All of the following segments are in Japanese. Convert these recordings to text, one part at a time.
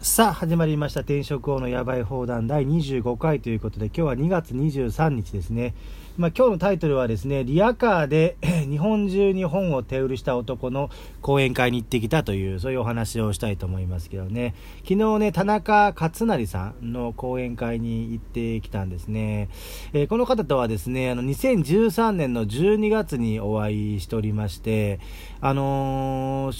さあ始まりました転職王のやばい放談第25回ということで、今日は2月23日ですね。今日のタイトルはですね、リアカーで日本中に本を手売りした男の講演会に行ってきたという、そういうお話をしたいと思いますけどね。昨日ね、田中勝成さんの講演会に行ってきたんですね。この方とはですね、2013年の12月にお会いしておりまして、当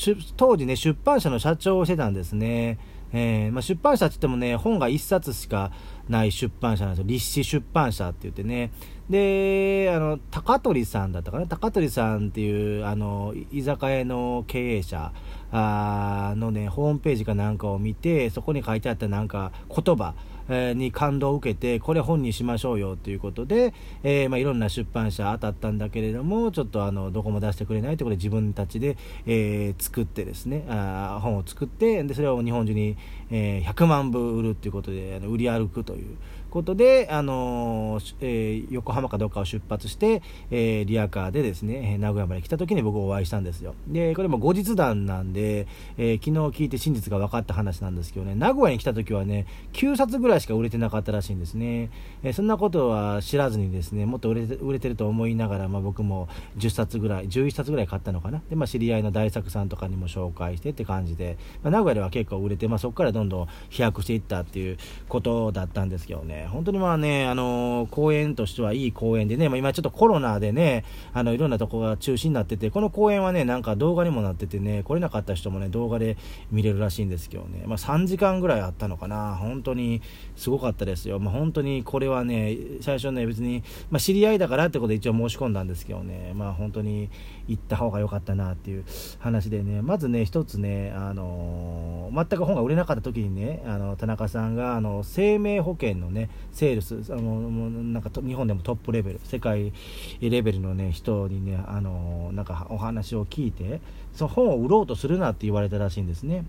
時ね、出版社の社長をしてたんですね。出版社って言ってもね、本が1冊しかない出版社なんですよ。立志出版社って言ってね。で、高取さんだったかな、高取さんっていう居酒屋の経営者のね、ホームページかなんかを見て、そこに書いてあったなんか言葉に感動を受けて、これ本にしましょうよということで、いろんな出版社当たったんだけれども、ちょっとどこも出してくれないということで、自分たちで、作ってですね、本を作って、でそれを日本中に、100万部売るということで売り歩くということで、横浜かどっかを出発して、リアカーでですね、名古屋まで来た時に僕お会いしたんですよ。でこれも後日談なんで、昨日聞いて真実が分かった話なんですけどね、名古屋に来た時はね、9冊ぐらいしか売れてなかったらしいんですね。そんなことは知らずにですね、もっと売れてると思いながら、僕も10冊ぐらい11冊ぐらい買ったのかな。で、知り合いの大作さんとかにも紹介してって感じで、名古屋では結構売れて、そこからどんどん飛躍していったっていうことだったんですけどね。本当に公演としてはいい公演でね、今ちょっとコロナでね、いろんなとこが中止になってて、この公演はね、なんか動画にもなっててね、来れなかった人もね、動画で見れるらしいんですけどね、3時間ぐらいあったのかな。本当にすごかったですよ。本当にこれはね、最初ね、別に、知り合いだからってことで一応申し込んだんですけどね、本当に行った方が良かったなっていう話でね、まずね、一つね、全く本が売れなかった時にね、田中さんが生命保険のね、セールス、なんか日本でもトップレベル、世界レベルの、ね、人にね、なんかお話を聞いて、その本を売ろうとするなって言われたらしいんですね。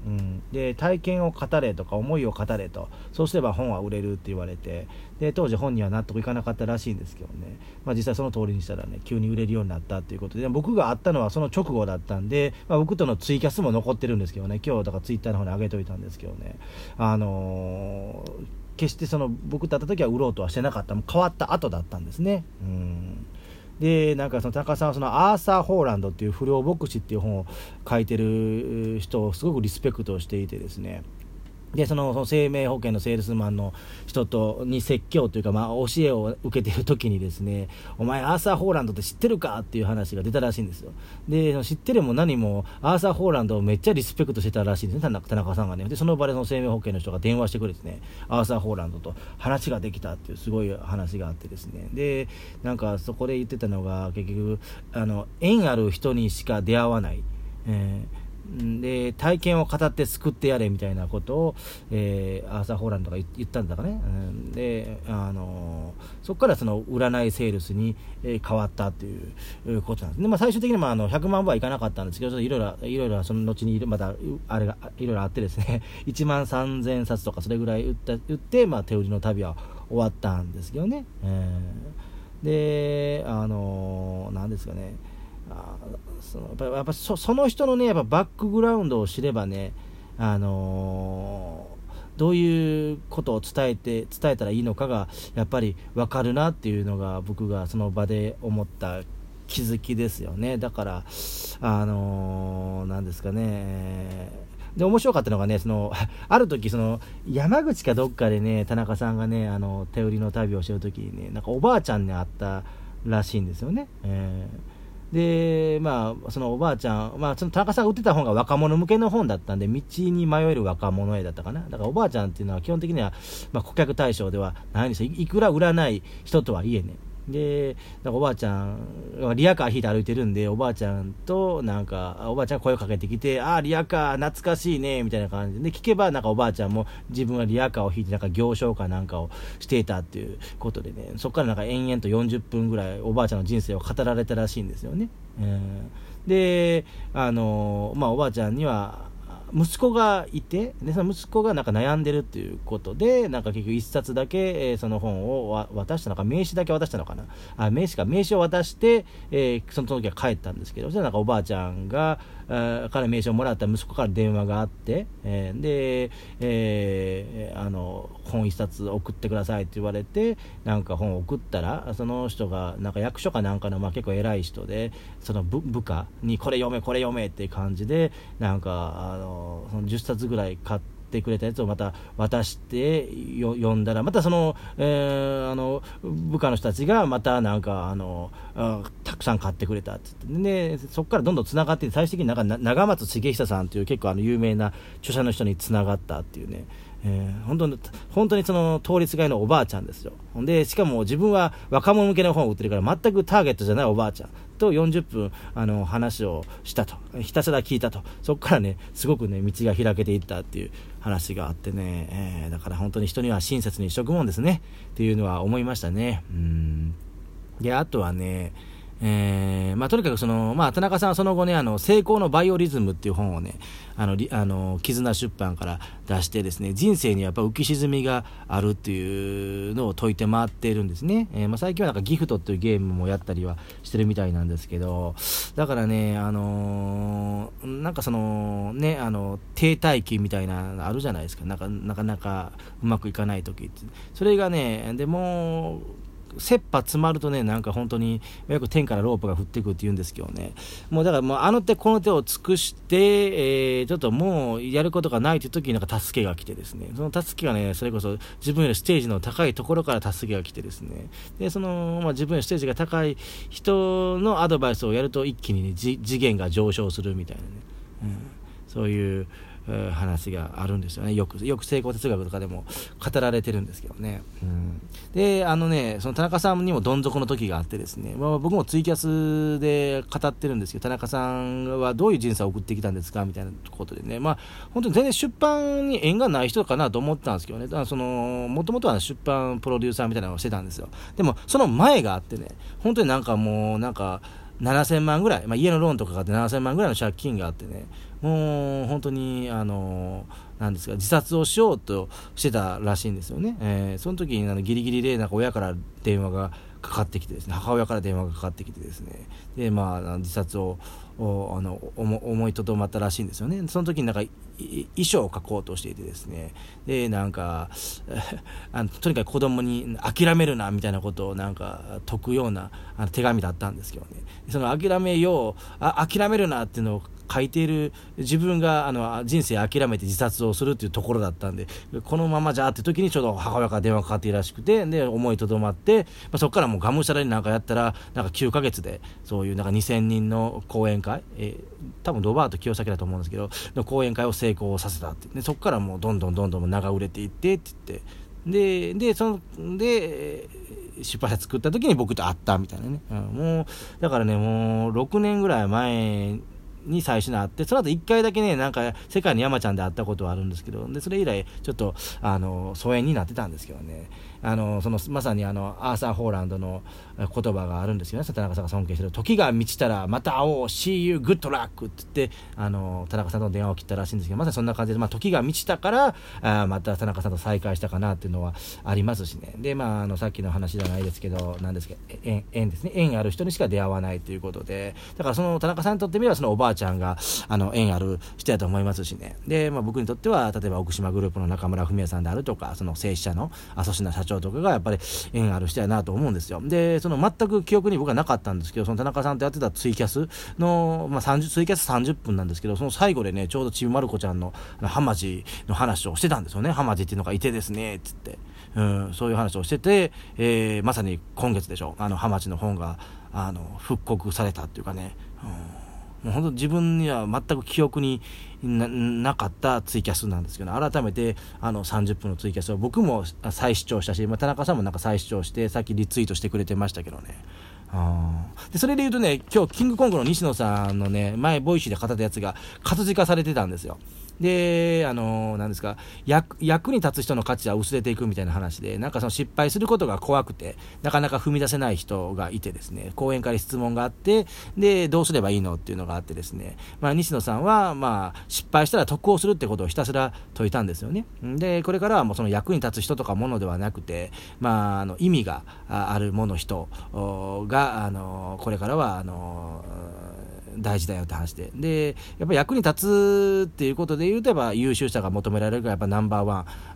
で、体験を語れとか、思いを語れと、そうすれば本は売れるって言われて、で当時本には納得いかなかったらしいんですけどね、実際その通りにしたらね、急に売れるようになったということで、僕が会ったのはその直後だったんで、僕とのツイキャスも残ってるんですけどね、今日だからツイッターの方に上げといたんですけどね、決して僕と会った時は売ろうとはしてなかった。もう変わった後だったんですね。で、なんか田中さんはアーサー・ホーランドっていう不良牧師っていう本を書いてる人をすごくリスペクトしていてですね、でその生命保険のセールスマンの人とに説教というか、教えを受けている時にですね、お前アーサー・ホーランドって知ってるかっていう話が出たらしいんですよ。で知ってるも何もアーサー・ホーランドをめっちゃリスペクトしてたらしいんですね、田中さんがね。でその場で生命保険の人が電話してくれてね、アーサー・ホーランドと話ができたっていうすごい話があってですね、でなんかそこで言ってたのが、結局縁ある人にしか出会わない、で体験を語って救ってやれみたいなことを、アーサー・ホーランドが言ったんだかね、でそこから占いセールスに、変わったということなんですね。最終的にも100万部はいかなかったんですけど、いろいろその後にまたあれがいろいろあってですね、1万3000冊とかそれぐらい売って、手売りの旅は終わったんですけどね、でなんですかね、やっぱその人のね、やっぱバックグラウンドを知ればね、どういうことを伝えたらいいのかがやっぱり分かるなっていうのが、僕がその場で思った気づきですよね。だからなんですかね。で面白かったのがね、ある時山口かどっかでね、田中さんがね、手売りの旅をしてる時にね、なんかおばあちゃんに会ったらしいんですよね。でそのおばあちゃん、その田中さんが売ってた本が若者向けの本だったんで、道に迷える若者へだったかな。だからおばあちゃんっていうのは基本的には、顧客対象ではないんですよ。いくら売らない人とはいえね。でなんかおばあちゃんリアカー引いて歩いてるんで、おばあちゃんとおばあちゃん声をかけてきて、リアカー懐かしいねみたいな感じで聞けば、おばあちゃんも自分はリアカーを引いて行商かなんかをしていたっていうことでね、そこから延々と40分ぐらいおばあちゃんの人生を語られたらしいんですよね。でおばあちゃんには息子がいて、でその息子がなんか悩んでるっていうことで、なんか結局1冊だけ、その本を渡したのか、名刺だけ渡したのかな、名刺を渡して、その時は帰ったんですけど、そしたらなんかおばあちゃんがから名刺をもらった息子から電話があって、で、本1冊送ってくださいって言われて、なんか本を送ったら、その人がなんか役所かなんかの、結構偉い人で、その部下にこれ読めっていう感じで、なんかその10冊ぐらい買ってくれたやつをまた渡して読んだら、またその、部下の人たちがまたなんかたくさん買ってくれたって言って、でそこからどんどんつながって、最終的になんか長松茂久さんという結構有名な著者の人につながったっていうね。本当にその通りすがりのおばあちゃんですよ。でしかも自分は若者向けの本を売ってるから全くターゲットじゃないおばあちゃんと40分話をしたと、ひたすら聞いたと。そこからねすごくね道が開けていったっていう話があってね、だから本当に人には親切にしとくもんですねっていうのは思いましたね。であとはね、とにかくその、田中さんはその後ね、成功のバイオリズムっていう本をね、絆出版から出してですね、人生にやっぱ浮き沈みがあるっていうのを解いて回っているんですね。最近はなんかギフトっていうゲームもやったりはしてるみたいなんですけど、だからね、なんかそのね、停滞期みたいなのあるじゃないですか。なかなかうまくいかない時って。それがね、でも切羽詰まるとね、なんか本当によく天からロープが降ってくるって言うんですけどね、もうだからもうあの手この手を尽くして、ちょっともうやることがないという時になんか助けが来てですね、その助けがね、それこそ自分よりステージの高いところから助けが来てですね、でその、自分よりステージが高い人のアドバイスをやると一気に、ね、次元が上昇するみたいなね、そういう話があるんですよね。よく成功哲学とかでも語られてるんですけどね。でその田中さんにもどん底の時があってですね、僕もツイキャスで語ってるんですけど、田中さんはどういう人生を送ってきたんですかみたいなことでね、本当に全然出版に縁がない人かなと思ったんですけどね、もともとは出版プロデューサーみたいなのをしてたんですよ。でもその前があってね、本当になんかもうなんか7000万ぐらい、家のローンとかがあって7000万ぐらいの借金があってね、もう本当になんですか、自殺をしようとしてたらしいんですよね。その時にギリギリでなんか親から電話がかかってきてですね、母親から電話がかかってきてですね、で自殺を思いとどまったらしいんですよね。その時になんか遺書を書こうとしていてですね、でなんかとにかく子供に諦めるなみたいなことをなんか説くような手紙だったんですけどね、その諦めるなっていうのを書いている自分が人生諦めて自殺をするっていうところだったんで、このままじゃあって時にちょうど母親から電話かかっているらしくて、で思いとどまって、そこからもうがむしゃらになんかやったら、なんか9ヶ月でそういうなんか2000人の講演会、多分ロバート清崎だと思うんですけどの講演会を成功させたって、でそこからもうどんどん長売れていってって言って、で出版社作った時に僕と会ったみたいなね、もうだからね、もう6年ぐらい前に最初に会って、その後1回だけね、なんか世界の山ちゃんで会ったことはあるんですけど、でそれ以来ちょっと疎遠になってたんですけどね、そのまさにアーサー・ホーランドの言葉があるんですよね、田中さんが尊敬してる、時が満ちたらまた会おう、 See you, good luck って言って田中さんとの電話を切ったらしいんですけど、まさにそんな感じで、時が満ちたからまた田中さんと再会したかなっていうのはありますしね。でさっきの話じゃないですけど、なんですけど縁ですね、縁ある人にしか出会わないということで、だからその田中さんにとってみればそのおばあちゃんが縁ある人やと思いますしね。で、僕にとっては例えば奥島グループの中村文也さんであるとか、その製紙社の阿蘇品社長とかがやっぱり縁ある人やなと思うんですよ。で全く記憶に僕はなかったんですけど、その田中さんとやってたツイキャスの、ツイキャス30分なんですけど、その最後でね、ちょうどちびまる子ちゃんのハマジの話をしてたんですよね。ハマジっていうのがいてですねつって、そういう話をしてて、まさに今月でしょ、ハマジの本が復刻されたっていうかね、もう本当自分には全く記憶になかったツイキャスなんですけど、改めて30分のツイキャスを僕も再視聴したし、田中さんもなんか再視聴してさっきリツイートしてくれてましたけどね。でそれで言うとね、今日キングコングの西野さんのね、前ボイシーで語ったやつが活字化されてたんですよ。で、何ですか、 役に立つ人の価値は薄れていくみたいな話で、なんかその失敗することが怖くてなかなか踏み出せない人がいてですね、講演会で質問があって、でどうすればいいのっていうのがあってですね、まあ、西野さんは、まあ、失敗したら得をするってことをひたすら説いたんですよね。でこれからはもうその役に立つ人とかものではなくて、まあ、意味があるもの人がこれからは大事だよって話で、でやっぱり役に立つっていうことで言うと、やっぱ優秀さが求められるから、やっぱナンバー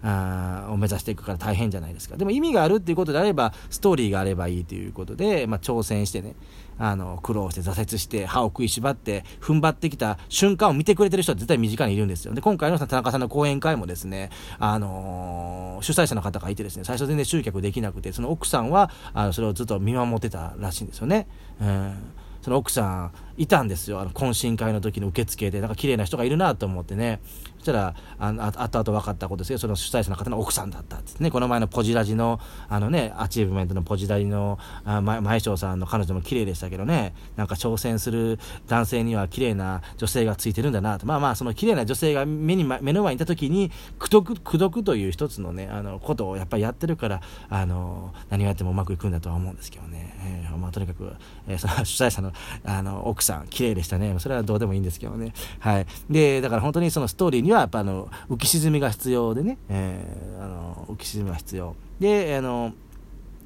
ワンを目指していくから大変じゃないですか。でも意味があるっていうことであればストーリーがあればいいということで、まあ、挑戦してね、苦労して挫折して歯を食いしばって踏ん張ってきた瞬間を見てくれてる人は絶対身近にいるんですよ。で今回の田中さんの講演会もですね、主催者の方がいてですね、最初全然集客できなくて、その奥さんはそれをずっと見守ってたらしいんですよね。その奥さんいたんですよ、懇親会の時の受付で、なんか綺麗な人がいるなと思ってね、そしたら後々分かったことですよ、その主催者の方の奥さんだったってね。この前のポジラジのね、アチーブメントのポジラジの前翔さんの彼女も綺麗でしたけどね、なんか挑戦する男性には綺麗な女性がついてるんだなと、まあまあその綺麗な女性が目の前にいた時に苦毒という一つのね、ことをやっぱりやってるから、何をやってもうまくいくんだとは思うんですけどね、まあとにかく、その主催者の奥さん綺麗でしたね。それはどうでもいいんですけどね。はい。でだから本当にそのストーリーにはやっぱ浮き沈みが必要でね、浮き沈みが必要で、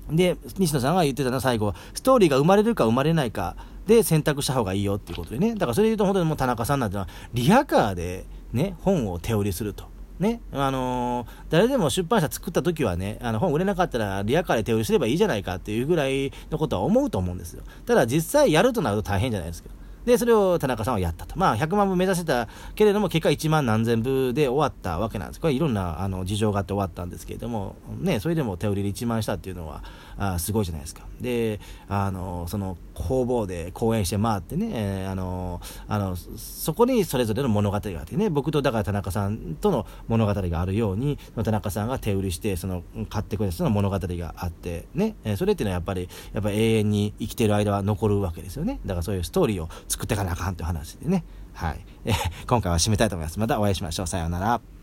で西野さんが言ってたのは、最後ストーリーが生まれるか生まれないかで選択した方がいいよっていうことでね。だからそれで言うと本当にもう田中さんなんてのはリアカーでね本を手売りすると。ね、誰でも出版社作った時はね、本売れなかったらリアカーで手売りすればいいじゃないかっていうぐらいのことは思うと思うんですよ。ただ実際やるとなると大変じゃないですか。でそれを田中さんはやったと。まあ100万部目指せたけれども結果1万何千部で終わったわけなんです。これいろんな事情があって終わったんですけれどもね、それでも手売りで1万したっていうのはすごいじゃないですか。でその方々で講演して回ってね、そこにそれぞれの物語があってね、僕とだから田中さんとの物語があるように、田中さんが手売りしてその買ってくれた人の物語があってね、それっていうのはやっぱり永遠に生きてる間は残るわけですよね。だからそういうストーリーを作っていかなあかんという話でね、はい、今回は締めたいと思います。またお会いしましょう。さようなら。